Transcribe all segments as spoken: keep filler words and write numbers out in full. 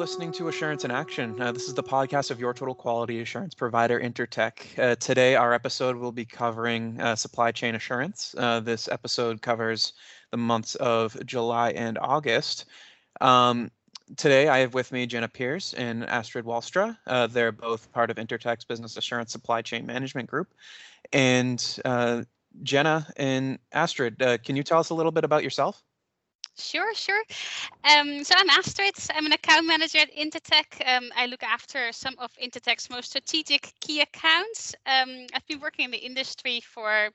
listening to Assurance in Action. Uh, this is the podcast of your total quality assurance provider, Intertek. Uh, today, our episode will be covering uh, supply chain assurance. Uh, this episode covers the months of July and August. Um, today, I have with me Jenna Pierce and Astrid Walstra. Uh, they're both part of Intertek's Business Assurance Supply Chain Management Group. And uh, Jenna and Astrid, uh, can you tell us a little bit about yourself? Sure, sure. Um, so I'm Astrid. I'm an account manager at Intertek. Um, I look after some of Intertek's most strategic key accounts. Um, I've been working in the industry for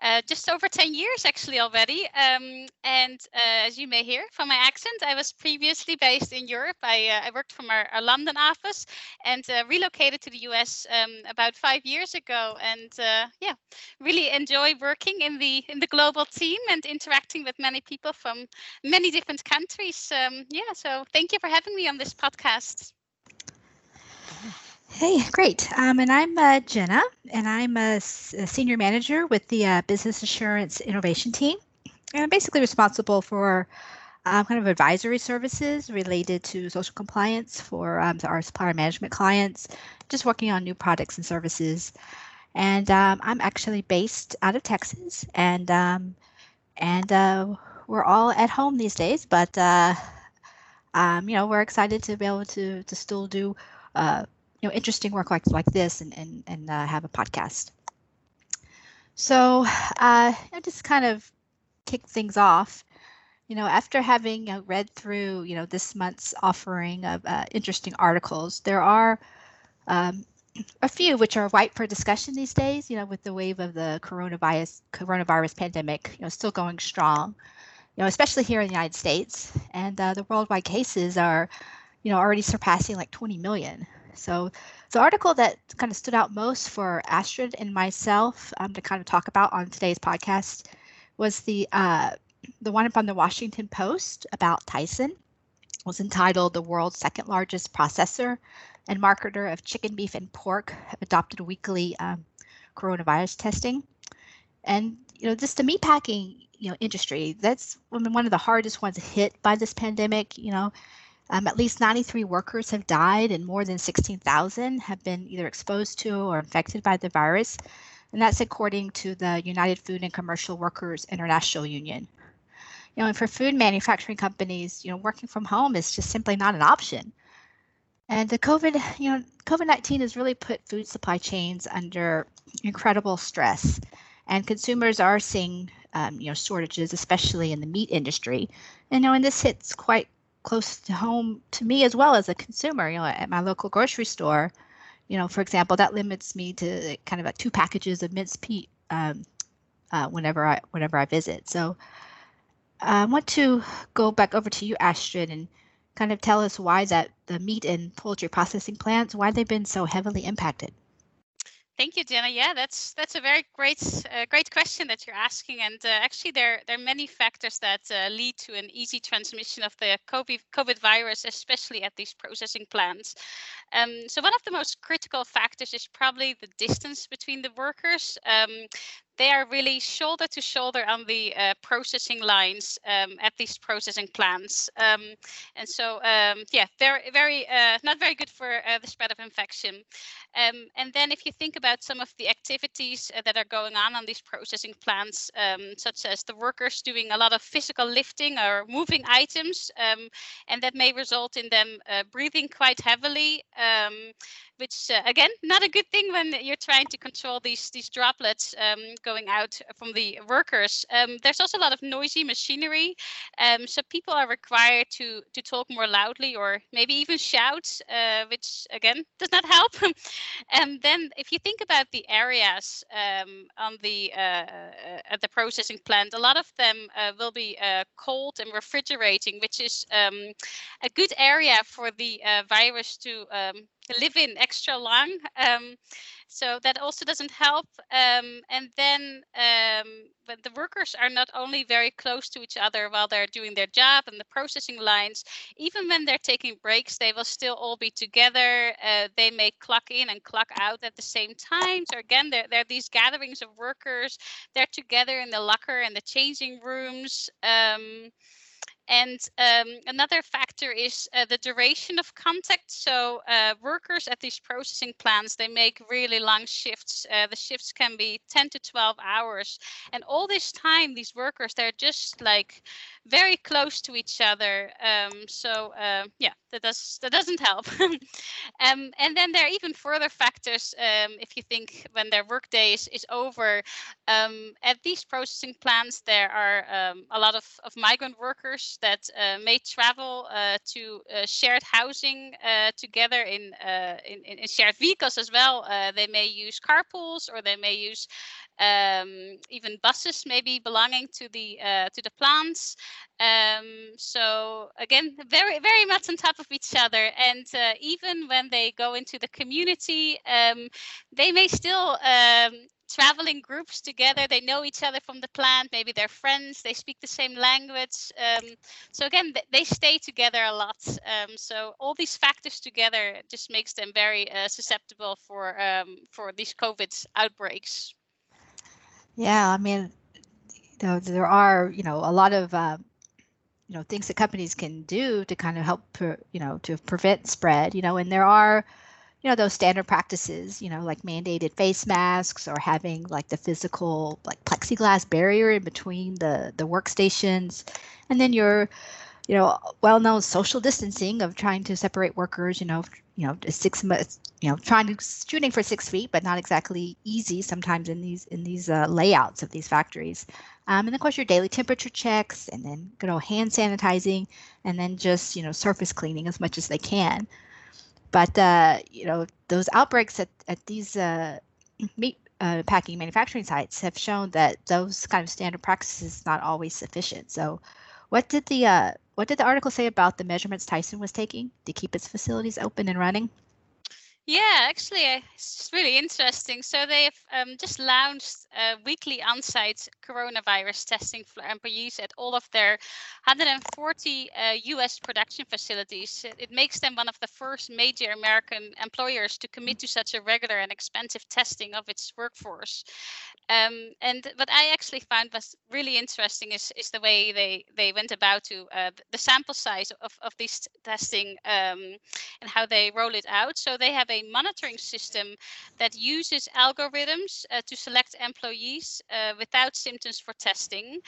uh, just over ten years actually already. Um, and uh, as you may hear from my accent, I was previously based in Europe. I, uh, I worked from our, our London office and uh, relocated to the U S um, about five years ago. And uh, yeah, really enjoy working in the in the global team and interacting with many people from many different countries. Um, yeah, so thank you for having me on this podcast. Hey, great. Um, and I'm uh, Jenna, and I'm a, s- a senior manager with the uh, Business Assurance Innovation Team. And I'm basically responsible for um, kind of advisory services related to social compliance for um, our supplier management clients, just working on new products and services. And um, I'm actually based out of Texas, and um, and uh, we're all at home these days, but, uh, um, you know, we're excited to be able to to still do, uh, you know, interesting work like, like this and, and, and uh, have a podcast. So uh, I'll just kind of kick things off. You know, after having uh, read through, you know, this month's offering of uh, interesting articles, there are um, a few which are ripe for discussion these days, you know, with the wave of the coronavirus, coronavirus pandemic, you know, still going strong. You know, especially here in the United States, and uh, the worldwide cases are, you know, already surpassing like twenty million. So the article that kind of stood out most for Astrid and myself um, to kind of talk about on today's podcast was the uh, the one up on the Washington Post about Tyson. It was entitled "The World's Second Largest Processor and Marketer of Chicken, Beef, and Pork Have Adopted Weekly um, Coronavirus Testing," and you know, just the meatpacking. You know, industry. That's one of the hardest ones hit by this pandemic. You know, um, at least ninety-three workers have died, and more than sixteen thousand have been either exposed to or infected by the virus. And that's according to the United Food and Commercial Workers International Union. You know, and for food manufacturing companies, you know, working from home is just simply not an option. And the COVID, you know, COVID nineteen has really put food supply chains under incredible stress, and consumers are seeing Um, you know, shortages, especially in the meat industry. And you know, and this hits quite close to home to me as well as a consumer. You know, at my local grocery store, you know, for example, that limits me to kind of like two packages of minced meat um, uh, whenever I whenever I visit. So I want to go back over to you, Astrid, and kind of tell us why that the meat and poultry processing plants, why they've been so heavily impacted. Thank you, Jenna. Yeah, that's that's a very great uh, great question that you're asking. And uh, actually, there, there are many factors that uh, lead to an easy transmission of the COVID, COVID virus, especially at these processing plants. Um, so one of the most critical factors is probably the distance between the workers. Um, They are really shoulder to shoulder on the uh, processing lines um, at these processing plants. Um, and so, um, yeah, they're very, uh, not very good for uh, the spread of infection. Um, and then if you think about some of the activities uh, that are going on on these processing plants, um, such as the workers doing a lot of physical lifting or moving items, um, and that may result in them uh, breathing quite heavily, um, which uh, again, not a good thing when you're trying to control these, these droplets um, going out from the workers. Um, there's also a lot of noisy machinery. Um, so people are required to, to talk more loudly or maybe even shout, uh, which again, does not help. And then if you think about the areas um, on the uh, at the processing plant, a lot of them uh, will be uh, cold and refrigerating, which is um, a good area for the uh, virus to um, live in extra long, um, so that also doesn't help. Um, and then um, but the workers are not only very close to each other while they're doing their job and the processing lines, even when they're taking breaks, they will still all be together. Uh, they may clock in and clock out at the same time. So again, there, there are these gatherings of workers. They're together in the locker and the changing rooms. Um, And um, another factor is uh, the duration of contact. So uh, workers at these processing plants, they make really long shifts. Uh, the shifts can be ten to twelve hours. And all this time, these workers, they're just like very close to each other. Um, so uh, yeah, that, does, that doesn't help. um, and then there are even further factors. Um, if you think when their workday is, is over, um, at these processing plants, there are um, a lot of, of migrant workers that uh, may travel uh, to uh, shared housing uh, together in, uh, in in shared vehicles as well. Uh, they may use carpools, or they may use um, even buses, maybe belonging to the uh, to the plants. Um, so again, very very much on top of each other. And uh, even when they go into the community, um, they may still. Um, traveling groups together. They know each other from the plant, maybe they're friends, they speak the same language. Um, so again, th- they stay together a lot. Um, so all these factors together just makes them very uh, susceptible for um, for these COVID outbreaks. Yeah, I mean, you know, there are, you know, a lot of, uh, you know, things that companies can do to kind of help, per, you know, to prevent spread, you know, and there are, you know, those standard practices, you know, like mandated face masks or having like the physical like plexiglass barrier in between the, the workstations. And then your, you know, well-known social distancing of trying to separate workers, you know, you know, six, you know, trying to shooting for six feet, but not exactly easy sometimes in these in these uh, layouts of these factories. Um, and of course, your daily temperature checks, and then good old hand sanitizing, and then just, you know, surface cleaning as much as they can. But, uh, you know, those outbreaks at, at these uh, meat uh, packing manufacturing sites have shown that those kind of standard practices not always sufficient. So what did the uh, what did the article say about the measurements Tyson was taking to keep its facilities open and running? Yeah, actually, uh, it's really interesting. So they've um, just launched uh, weekly on-site coronavirus testing for employees at all of their one hundred forty uh, U S production facilities. It makes them one of the first major American employers to commit to such a regular and expensive testing of its workforce. Um, and what I actually found was really interesting is, is the way they, they went about to uh, the sample size of, of this testing um, and how they roll it out. So they have a monitoring system that uses algorithms uh, to select employees uh, without symptoms for testing.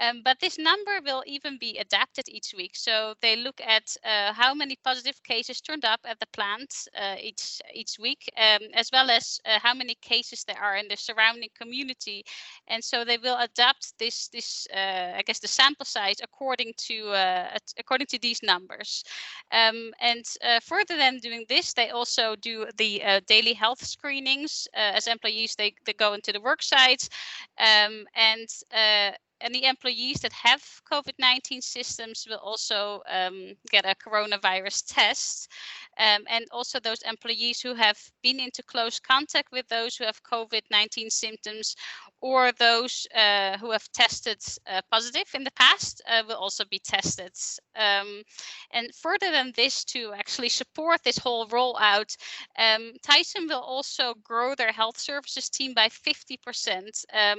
Um, but this number will even be adapted each week. So they look at uh, how many positive cases turned up at the plant uh, each, each week, um, as well as uh, how many cases there are in the surrounding community. And so they will adapt this, this uh, I guess, the sample size according to uh, according to these numbers. Um, and uh, further than doing this, they also do the uh, daily health screenings. Uh, as employees, they, they go into the work sites um, and uh, And the employees that have COVID nineteen symptoms will also um, get a coronavirus test. Um, and also those employees who have been into close contact with those who have COVID nineteen symptoms, or those uh, who have tested uh, positive in the past uh, will also be tested. Um, and further than this, to actually support this whole rollout, um, Tyson will also grow their health services team by fifty percent, um,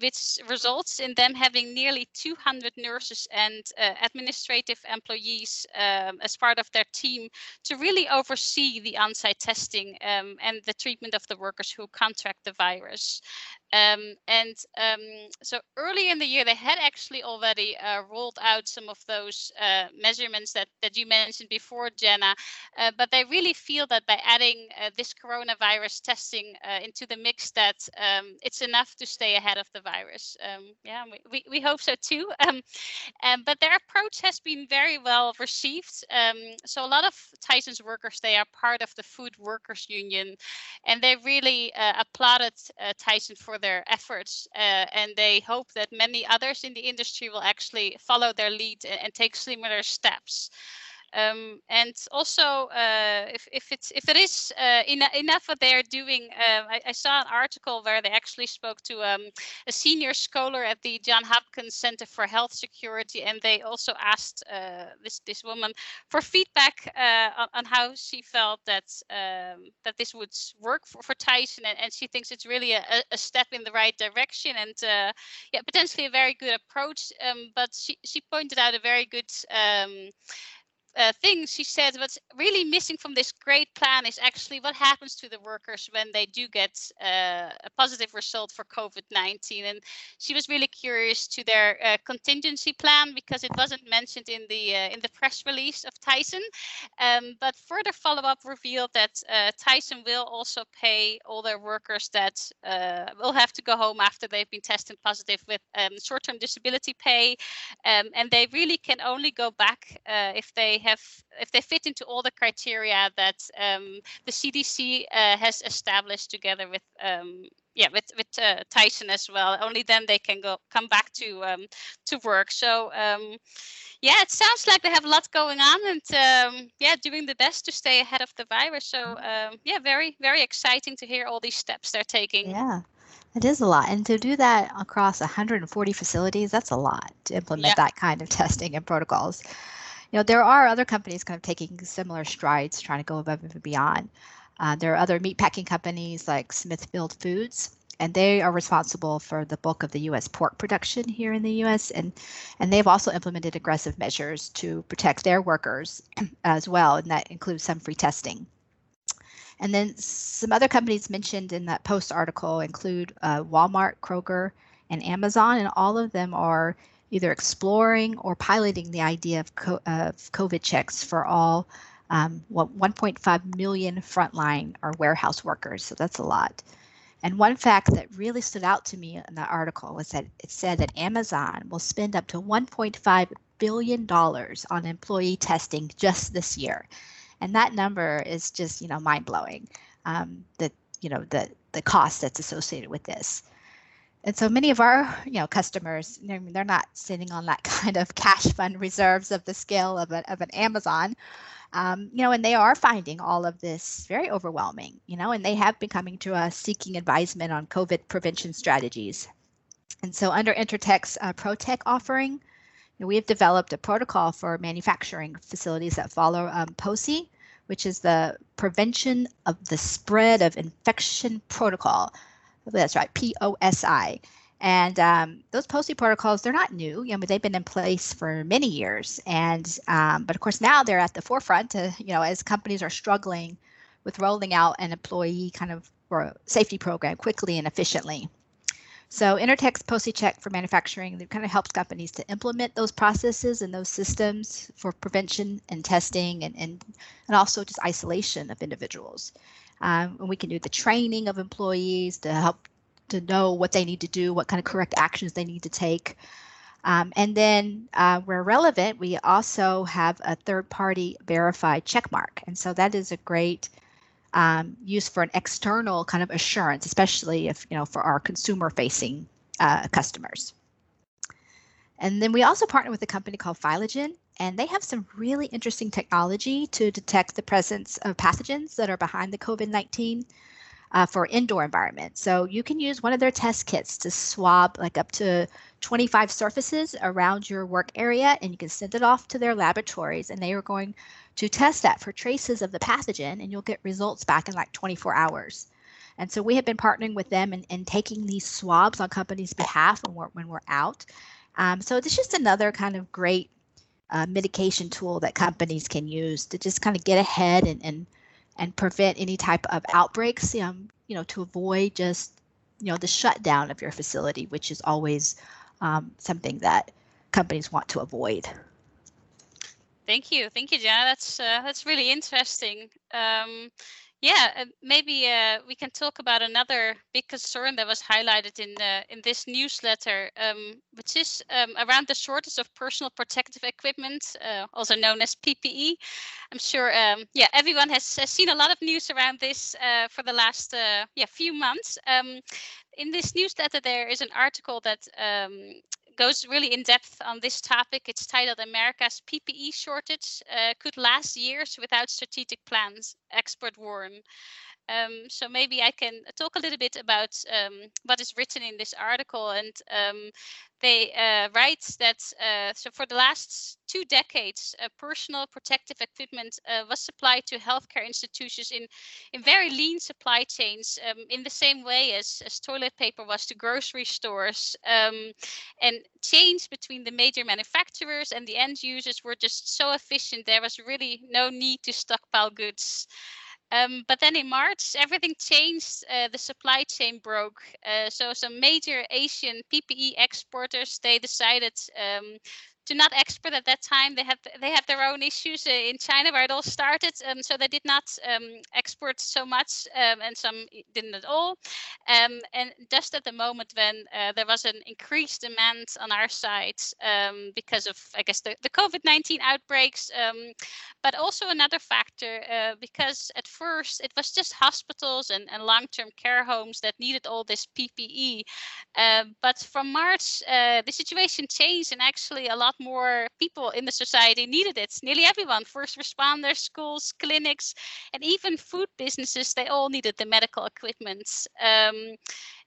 which results in them having nearly two hundred nurses and uh, administrative employees um, as part of their team to really oversee the on-site testing um, and the treatment of the workers who contract the virus. Um, and um, so early in the year, they had actually already uh, rolled out some of those uh, measurements that, that you mentioned before, Jenna. Uh, but they really feel that by adding uh, this coronavirus testing uh, into the mix, that um, it's enough to stay ahead of the virus. Um, yeah, we, we, we hope so too. Um, um, but their approach has been very well received. Um, so a lot of Tyson's workers, they are part of the Food Workers Union, and they really uh, applauded uh, Tyson for their efforts, uh, and they hope that many others in the industry will actually follow their lead and, and take similar steps. Um, and also, uh, if if it's if it is uh, en- enough what they are doing, uh, I, I saw an article where they actually spoke to um, a senior scholar at the John Hopkins Center for Health Security, and they also asked uh, this this woman for feedback uh, on, on how she felt that um, that this would work for, for Tyson, and, and she thinks it's really a, a step in the right direction, and uh, yeah, potentially a very good approach. Um, but she she pointed out a very good. Um, Uh, thing she said what's really missing from this great plan is actually what happens to the workers when they do get uh, a positive result for COVID nineteen, and she was really curious to their uh, contingency plan because it wasn't mentioned in the uh, in the press release of Tyson, um, but further follow-up revealed that uh, Tyson will also pay all their workers that uh, will have to go home after they've been tested positive with um, short-term disability pay, um, and they really can only go back uh, if they have if they fit into all the criteria that um, the C D C uh, has established together with um, yeah with with uh, Tyson as well. Only then they can go come back to um, to work. So um, yeah, it sounds like they have a lot going on, and um, yeah, doing the best to stay ahead of the virus. So um, yeah, very very exciting to hear all these steps they're taking. Yeah. It is a lot. And to do that across one hundred forty facilities, that's a lot to implement yeah. that kind of testing and protocols. You know, there are other companies kind of taking similar strides, trying to go above and beyond. Uh, there are other meatpacking companies like Smithfield Foods, and they are responsible for the bulk of the U S pork production here in the U S. And, and they've also implemented aggressive measures to protect their workers as well, and that includes some free testing. And then some other companies mentioned in that Post article include uh, Walmart, Kroger, and Amazon, and all of them are either exploring or piloting the idea of, co- of COVID checks for all um, what, one point five million frontline or warehouse workers. So that's a lot. And one fact that really stood out to me in that article was that it said that Amazon will spend up to one point five billion dollars on employee testing just this year. And that number is just, you know, mind blowing, um, that, you know, the, the cost that's associated with this. And so many of our, you know, customers, they're, they're not sitting on that kind of cash fund reserves of the scale of, a, of an Amazon, um, you know, and they are finding all of this very overwhelming, you know, and they have been coming to us seeking advisement on COVID prevention strategies. And so under Intertek's uh, ProTech offering, you know, we have developed a protocol for manufacturing facilities that follow um, POSI, which is the Prevention of the Spread of Infection Protocol. That's right, P O S I. And um, those POSI protocols, they're not new. You know, they've been in place for many years. And um, but of course, now they're at the forefront to, you know, as companies are struggling with rolling out an employee kind of or safety program quickly and efficiently. So Intertek's POSI check for manufacturing, that kind of helps companies to implement those processes and those systems for prevention and testing and, and, and also just isolation of individuals. Um, and we can do the training of employees to help to know what they need to do, what kind of correct actions they need to take. Um, and then uh, where relevant, we also have a third-party verified checkmark. And so that is a great um, use for an external kind of assurance, especially if, you know, for our consumer-facing uh, customers. And then we also partner with a company called Phylogen, and they have some really interesting technology to detect the presence of pathogens that are behind the COVID nineteen uh, for indoor environments. So you can use one of their test kits to swab like up to twenty-five surfaces around your work area, and you can send it off to their laboratories, and they are going to test that for traces of the pathogen, and you'll get results back in like twenty-four hours. And so we have been partnering with them and, and taking these swabs on companies' behalf when we're, when we're out. Um, so it's just another kind of great Uh, mitigation tool that companies can use to just kind of get ahead and and and prevent any type of outbreaks, um, you know, to avoid just, you know, the shutdown of your facility, which is always um, something that companies want to avoid. Thank you. Thank you, Jenna. That's uh, that's really interesting. Um, Yeah, maybe uh, we can talk about another big concern that was highlighted in the, in this newsletter, um, which is um, around the shortage of personal protective equipment, uh, also known as P P E. I'm sure, um, yeah, everyone has, has seen a lot of news around this uh, for the last uh, yeah few months. Um, in this newsletter, there is an article that um, goes really in depth on this topic. It's titled America's P P E Shortage uh, Could Last Years Without Strategic Plans, Expert Warren. Um, so maybe I can talk a little bit about um, what is written in this article. And um, they uh, write that uh, so for the last two decades, uh, personal protective equipment uh, was supplied to healthcare institutions in, in very lean supply chains, um, in the same way as, as toilet paper was to grocery stores. Um, and change between the major manufacturers and the end users were just so efficient, there was really no need to stockpile goods. Um, but then in March, everything changed. Uh, the supply chain broke. Uh, so some major Asian P P E exporters, they decided um, to not export at that time. They had they had their own issues in China where it all started. Um, so they did not um, export so much, um, and some didn't at all. Um, and just at the moment when uh, there was an increased demand on our side um, because of, I guess, the, the COVID nineteen outbreaks, um, but also another factor, uh, because at first it was just hospitals and, and long-term care homes that needed all this P P E. Uh, but from March, uh, the situation changed, and actually a lot more people in the society needed it. Nearly everyone, first responders, schools, clinics, and even food businesses, they all needed the medical equipment. Um,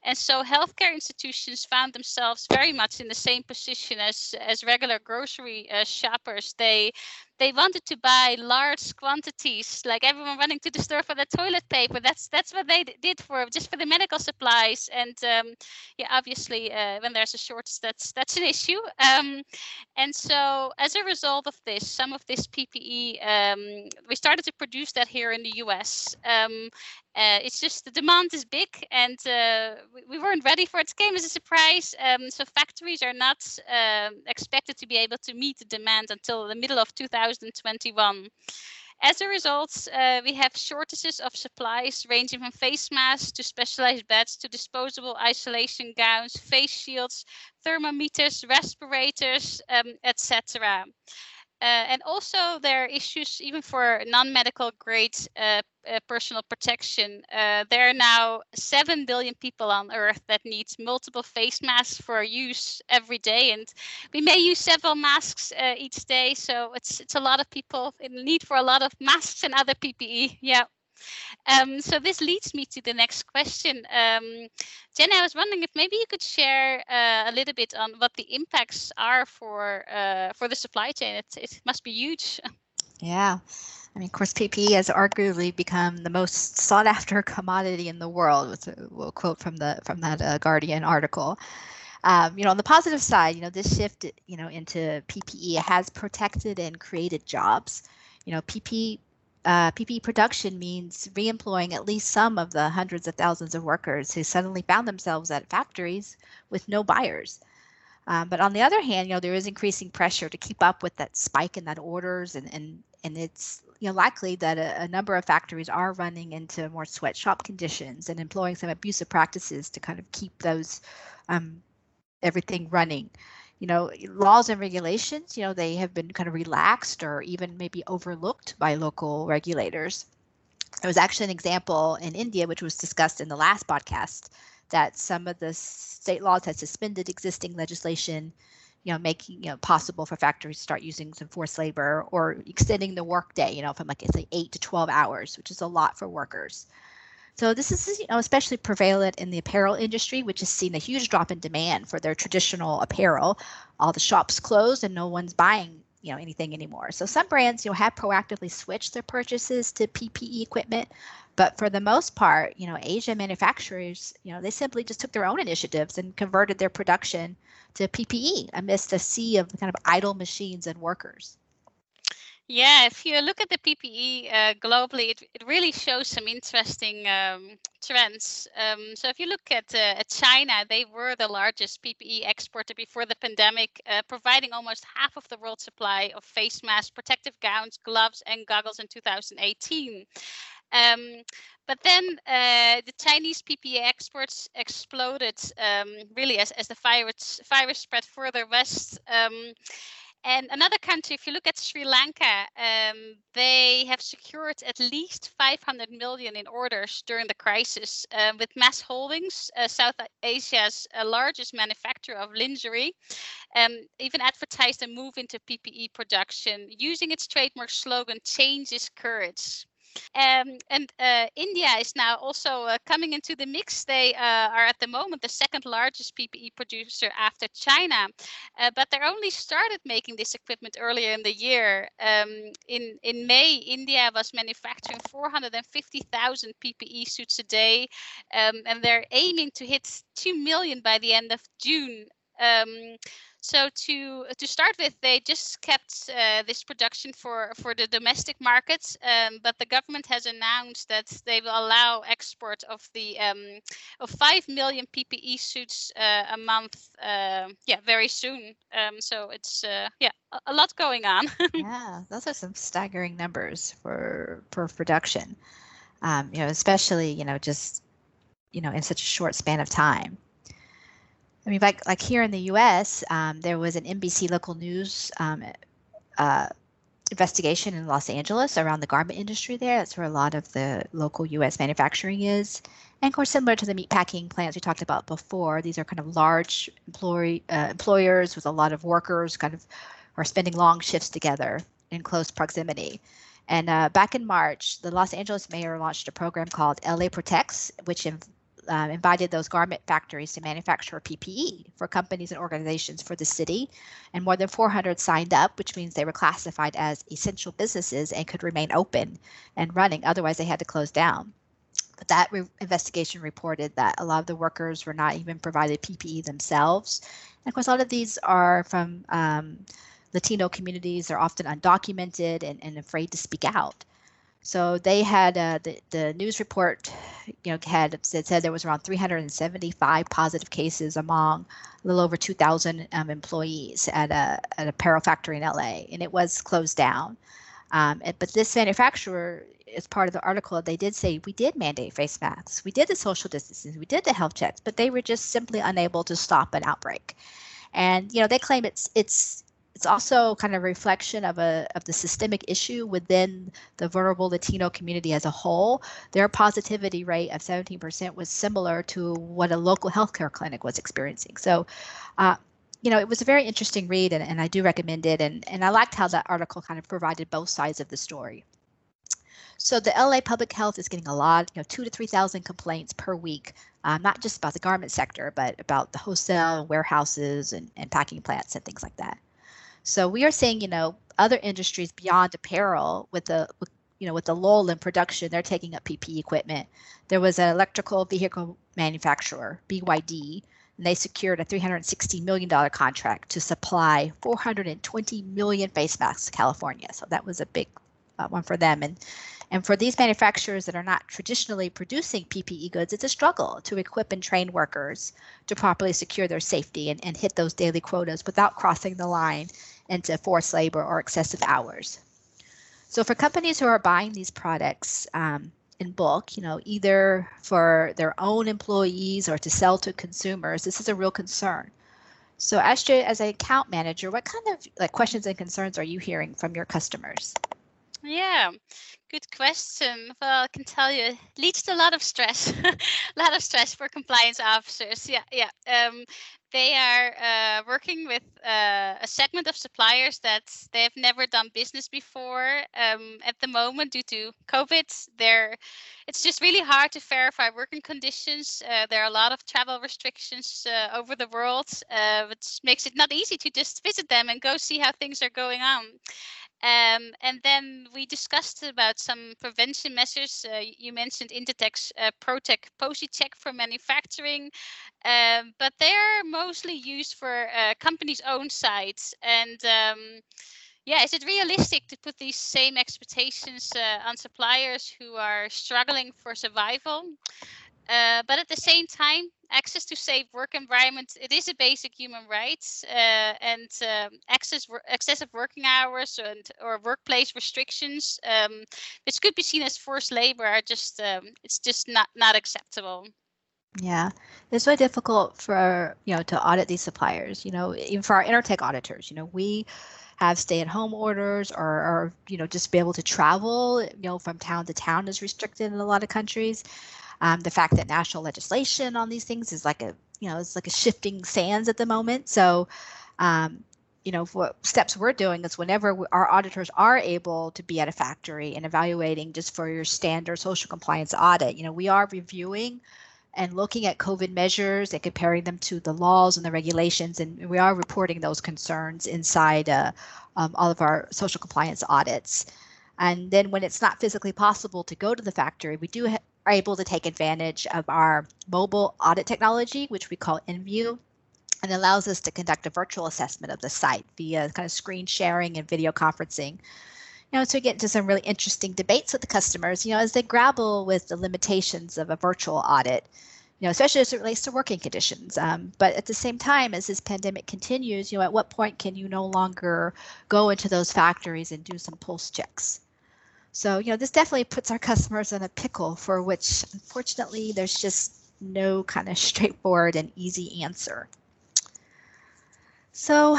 and so healthcare institutions found themselves very much in the same position as, as regular grocery uh, shoppers. They They wanted to buy large quantities, like everyone running to the store for the toilet paper. That's that's what they did for just for the medical supplies. And um, yeah, obviously, uh, when there's a shortage, that's that's an issue. Um, and so, as a result of this, some of this P P E, um, we started to produce that here in the U S. Um, Uh, it's just the demand is big, and uh, we, we weren't ready for it. It came as a surprise. Um, so factories are not um, expected to be able to meet the demand until the middle of two thousand twenty-one. As a result, uh, we have shortages of supplies ranging from face masks to specialized beds to disposable isolation gowns, face shields, thermometers, respirators, um, et cetera. Uh, and also there are issues even for non-medical grade uh, uh, personal protection. Uh, there are now seven billion people on Earth that need multiple face masks for use every day. And we may use several masks uh, each day. So it's it's a lot of people in need for a lot of masks and other P P E. Yeah. Um, so this leads me to the next question. Um, Jenna, I was wondering if maybe you could share uh, a little bit on what the impacts are for uh, for the supply chain. It, it must be huge. Yeah, I mean, of course, P P E has arguably become the most sought after commodity in the world. We'll quote from the from that uh, Guardian article. Um, you know, on the positive side, you know, this shift, you know, into P P E has protected and created jobs. You know, P P E. Uh, P P E production means reemploying at least some of the hundreds of thousands of workers who suddenly found themselves at factories with no buyers. Um, but on the other hand, you know, there is increasing pressure to keep up with that spike in that orders, and and and it's you know likely that a, a number of factories are running into more sweatshop conditions and employing some abusive practices to kind of keep those um, everything running. You know, laws and regulations, you know, they have been kind of relaxed or even maybe overlooked by local regulators. There was actually an example in India, which was discussed in the last podcast, that some of the state laws had suspended existing legislation, you know, making you know possible for factories to start using some forced labor or extending the workday, you know, from like it's like eight to twelve hours, which is a lot for workers. So this is you know, especially prevalent in the apparel industry, which has seen a huge drop in demand for their traditional apparel. All the shops closed and no one's buying you know, anything anymore. So some brands you know, have proactively switched their purchases to P P E equipment. But for the most part, you know, Asian manufacturers, you know, they simply just took their own initiatives and converted their production to P P E amidst a sea of kind of idle machines and workers. Yeah, if you look at the P P E uh, globally, it, it really shows some interesting um, trends. Um, so if you look at, uh, at China, they were the largest P P E exporter before the pandemic, uh, providing almost half of the world supply of face masks, protective gowns, gloves and goggles in two thousand eighteen. Um, But then uh, the Chinese P P E exports exploded, um, really, as, as the virus, virus spread further west. Um, And another country, if you look at Sri Lanka, um, they have secured at least five hundred million in orders during the crisis, uh, with Mass Holdings, uh, South Asia's uh, largest manufacturer of lingerie, um, even advertised a move into P P E production using its trademark slogan, "Change is Courage." Um, and uh, India is now also uh, coming into the mix. They uh, are at the moment the second largest P P E producer after China, uh, but they only started making this equipment earlier in the year. Um, in, in May, India was manufacturing four hundred fifty thousand P P E suits a day, um, and they're aiming to hit two million by the end of June. Um, So to to start with, they just kept uh, this production for, for the domestic markets, um, but the government has announced that they will allow export of the um, of five million P P E suits uh, a month, uh, yeah, very soon. Um, so it's, uh, yeah, a, a lot going on. Yeah, those are some staggering numbers for, for production, um, you know, especially, you know, just, you know, in such a short span of time. I mean, like like here in the U S, um, there was an N B C local news um, uh, investigation in Los Angeles around the garment industry there. That's where a lot of the local U S manufacturing is. And of course, similar to the meatpacking plants we talked about before, these are kind of large employee, uh, employers with a lot of workers kind of are spending long shifts together in close proximity. And uh, back in March, the Los Angeles mayor launched a program called L A Protects, which in Um, invited those garment factories to manufacture P P E for companies and organizations for the city, and more than four hundred signed up, which means they were classified as essential businesses and could remain open and running. Otherwise, they had to close down. But that re- investigation reported that a lot of the workers were not even provided P P E themselves. And of course, a lot of these are from um, Latino communities. They're often undocumented and, and afraid to speak out. So they had uh, the the news report, you know, had said, said there was around three hundred seventy-five positive cases among a little over two thousand um, employees at a at a apparel factory in L A, and it was closed down. Um, it, but this manufacturer, as part of the article, they did say we did mandate face masks, we did the social distancing, we did the health checks, but they were just simply unable to stop an outbreak. And you know, they claim it's it's. It's also kind of a reflection of a of the systemic issue within the vulnerable Latino community as a whole. Their positivity rate of seventeen percent was similar to what a local healthcare clinic was experiencing. So, uh, you know, it was a very interesting read, and, and I do recommend it. And, and I liked how that article kind of provided both sides of the story. So the L A public health is getting a lot, you know, two to three thousand complaints per week, um, not just about the garment sector, but about the wholesale and warehouses and, and packing plants and things like that. So we are seeing, you know, other industries beyond apparel with the, with, you know, with the lull in production, they're taking up P P E equipment. There was an electrical vehicle manufacturer, B Y D, and they secured a three hundred sixty million dollars contract to supply four hundred twenty million face masks to California. So that was a big uh, one for them. And and for these manufacturers that are not traditionally producing P P E goods, it's a struggle to equip and train workers to properly secure their safety and, and hit those daily quotas without crossing the line into forced labor or excessive hours. So for companies who are buying these products um, in bulk, you know, either for their own employees or to sell to consumers, this is a real concern. So Astrid, as an account manager, what kind of like questions and concerns are you hearing from your customers? Yeah, good question. Well, I can tell you, it leads to a lot of stress, a lot of stress for compliance officers. Yeah, yeah. Um, They are uh, working with uh, a segment of suppliers that they've never done business before. Um, at the moment, due to COVID, they're, it's just really hard to verify working conditions. Uh, there are a lot of travel restrictions uh, over the world, uh, which makes it not easy to just visit them and go see how things are going on. Um, and then we discussed about some prevention measures. Uh, you mentioned Intertek's uh, Protec POSI check for manufacturing, um, but they're mostly used for uh, companies' own sites. And um, yeah, is it realistic to put these same expectations uh, on suppliers who are struggling for survival? Uh, but at the same time, access to safe work environment, it is a basic human right, uh, and um, access excessive working hours and or workplace restrictions, um, which could be seen as forced labor, are just um, it's just not not acceptable. Yeah, it's so difficult for, you know, to audit these suppliers, you know, even for our Intertek auditors, you know, we have stay-at-home orders or, or, you know, just be able to travel, you know, from town to town is restricted in a lot of countries. Um, the fact that national legislation on these things is like a, you know, it's like a shifting sands at the moment. So, um, you know, what steps we're doing is whenever we, our auditors are able to be at a factory and evaluating just for your standard social compliance audit, you know, we are reviewing and looking at COVID measures and comparing them to the laws and the regulations. And we are reporting those concerns inside uh, um, all of our social compliance audits. And then when it's not physically possible to go to the factory, we do ha- are able to take advantage of our mobile audit technology, which we call EnView. And allows us to conduct a virtual assessment of the site via kind of screen sharing and video conferencing. You know, so we get into some really interesting debates with the customers, you know, as they grapple with the limitations of a virtual audit, you know, especially as it relates to working conditions. Um, but at the same time, as this pandemic continues, you know, at what point can you no longer go into those factories and do some pulse checks? So, you know, this definitely puts our customers in a pickle for which, unfortunately, there's just no kind of straightforward and easy answer. So,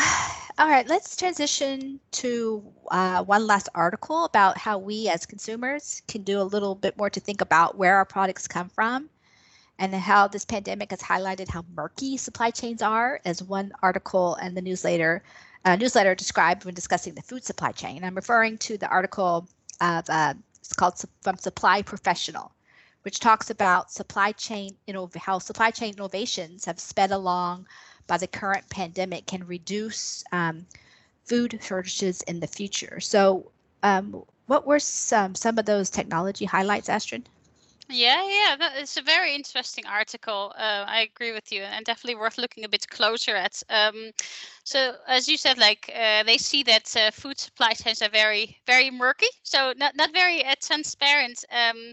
all right, let's transition to uh, one last article about how we as consumers can do a little bit more to think about where our products come from and how this pandemic has highlighted how murky supply chains are, as one article in the newsletter uh, newsletter described when discussing the food supply chain. I'm referring to the article of uh, it's called From Supply Professional, which talks about supply chain, you know, how supply chain innovations have sped along by the current pandemic can reduce um, food shortages in the future. So um, what were some, some of those technology highlights, Astrid? Yeah, yeah, that, it's a very interesting article. Uh, I agree with you, and definitely worth looking a bit closer at. Um, so, as you said, like uh, they see that uh, food supply chains are very, very murky, so not not very uh, transparent. Um,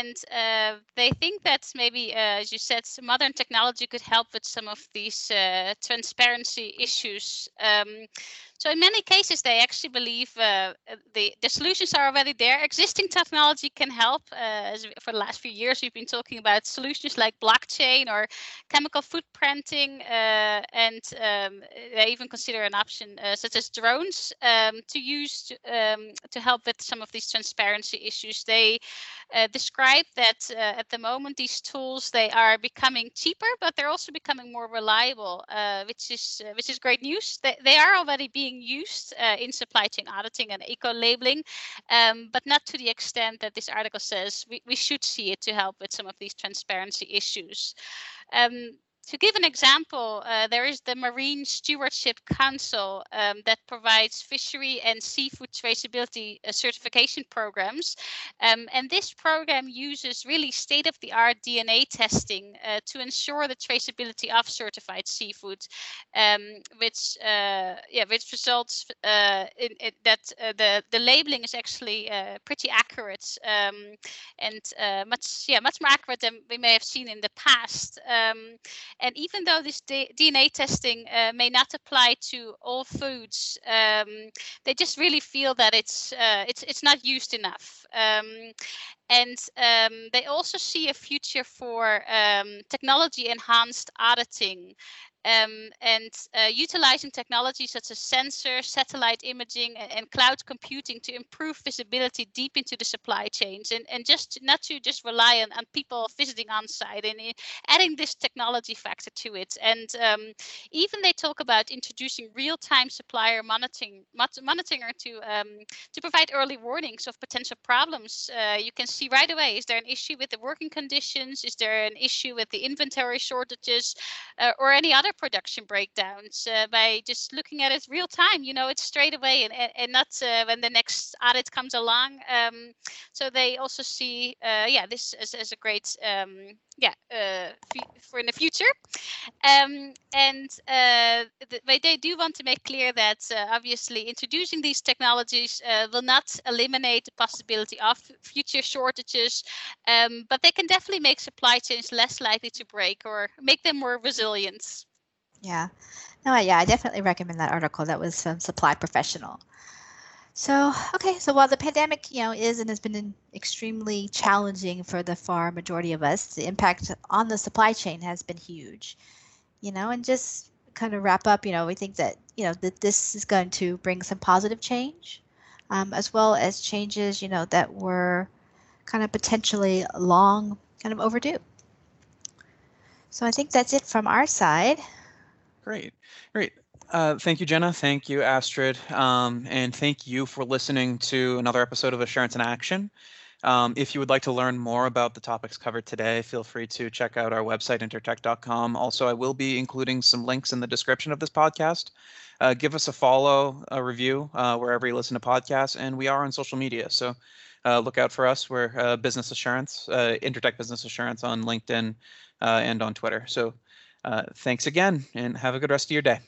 And uh, they think that maybe, uh, as you said, modern technology could help with some of these uh, transparency issues. Um, so in many cases, they actually believe uh, the, the solutions are already there. Existing technology can help. Uh, as for the last few years, we've been talking about solutions like blockchain or chemical footprinting. Uh, and um, they even consider an option uh, such as drones um, to use to, um, to help with some of these transparency issues. They uh, describe that uh, at the moment these tools, they are becoming cheaper, but they're also becoming more reliable, uh, which is uh, which is great news. They, they are already being used uh, in supply chain auditing and eco-labeling, um, but not to the extent that this article says we, we should see it to help with some of these transparency issues. Um, To give an example, uh, there is the Marine Stewardship Council um, that provides fishery and seafood traceability uh, certification programs. Um, and this program uses really state-of-the-art D N A testing uh, to ensure the traceability of certified seafood, um, which uh, yeah, which results uh, in, in that uh, the, the labeling is actually uh, pretty accurate um, and uh, much, yeah, much more accurate than we may have seen in the past. Um, And even though this D- DNA testing uh, may not apply to all foods, um, they just really feel that it's uh, it's it's not used enough. Um, And um, they also see a future for um, technology-enhanced auditing um, and uh, utilizing technology such as sensors, satellite imaging, and, and cloud computing to improve visibility deep into the supply chains, and, and just not to just rely on, on people visiting on site, and uh, adding this technology factor to it. And um, even they talk about introducing real-time supplier monitoring, monitoring to um, to provide early warnings of potential problems. Uh, you can see right away, is there an issue with the working conditions? Is there an issue with the inventory shortages uh, or any other production breakdowns? Uh, by just looking at it real time, you know, it's straight away, and, and not uh, when the next audit comes along. Um, so they also see, uh, yeah, this as, as a great, um, yeah, uh, f- for in the future. Um, and uh, th- but they do want to make clear that uh, obviously introducing these technologies uh, will not eliminate the possibility of future shortages. shortages, um, but they can definitely make supply chains less likely to break or make them more resilient. Yeah, no, yeah, I definitely recommend that article. That was from Supply Professional. So, okay, so while the pandemic, you know, is and has been extremely challenging for the far majority of us, the impact on the supply chain has been huge, you know, and just kind of wrap up, you know, we think that, you know, that this is going to bring some positive change, um, as well as changes, you know, that were kind of potentially long kind of overdue. So I think that's it from our side. Great, great. Uh, thank you, Jenna. Thank you, Astrid. Um, and thank you for listening to another episode of Assurance in Action. Um, if you would like to learn more about the topics covered today, feel free to check out our website, intertek dot com. Also, I will be including some links in the description of this podcast. Uh, give us a follow, a review, uh, wherever you listen to podcasts. And we are on social media. So uh, look out for us. We're uh, Business Assurance, uh, Intertek Business Assurance on LinkedIn uh, and on Twitter. So uh, thanks again and have a good rest of your day.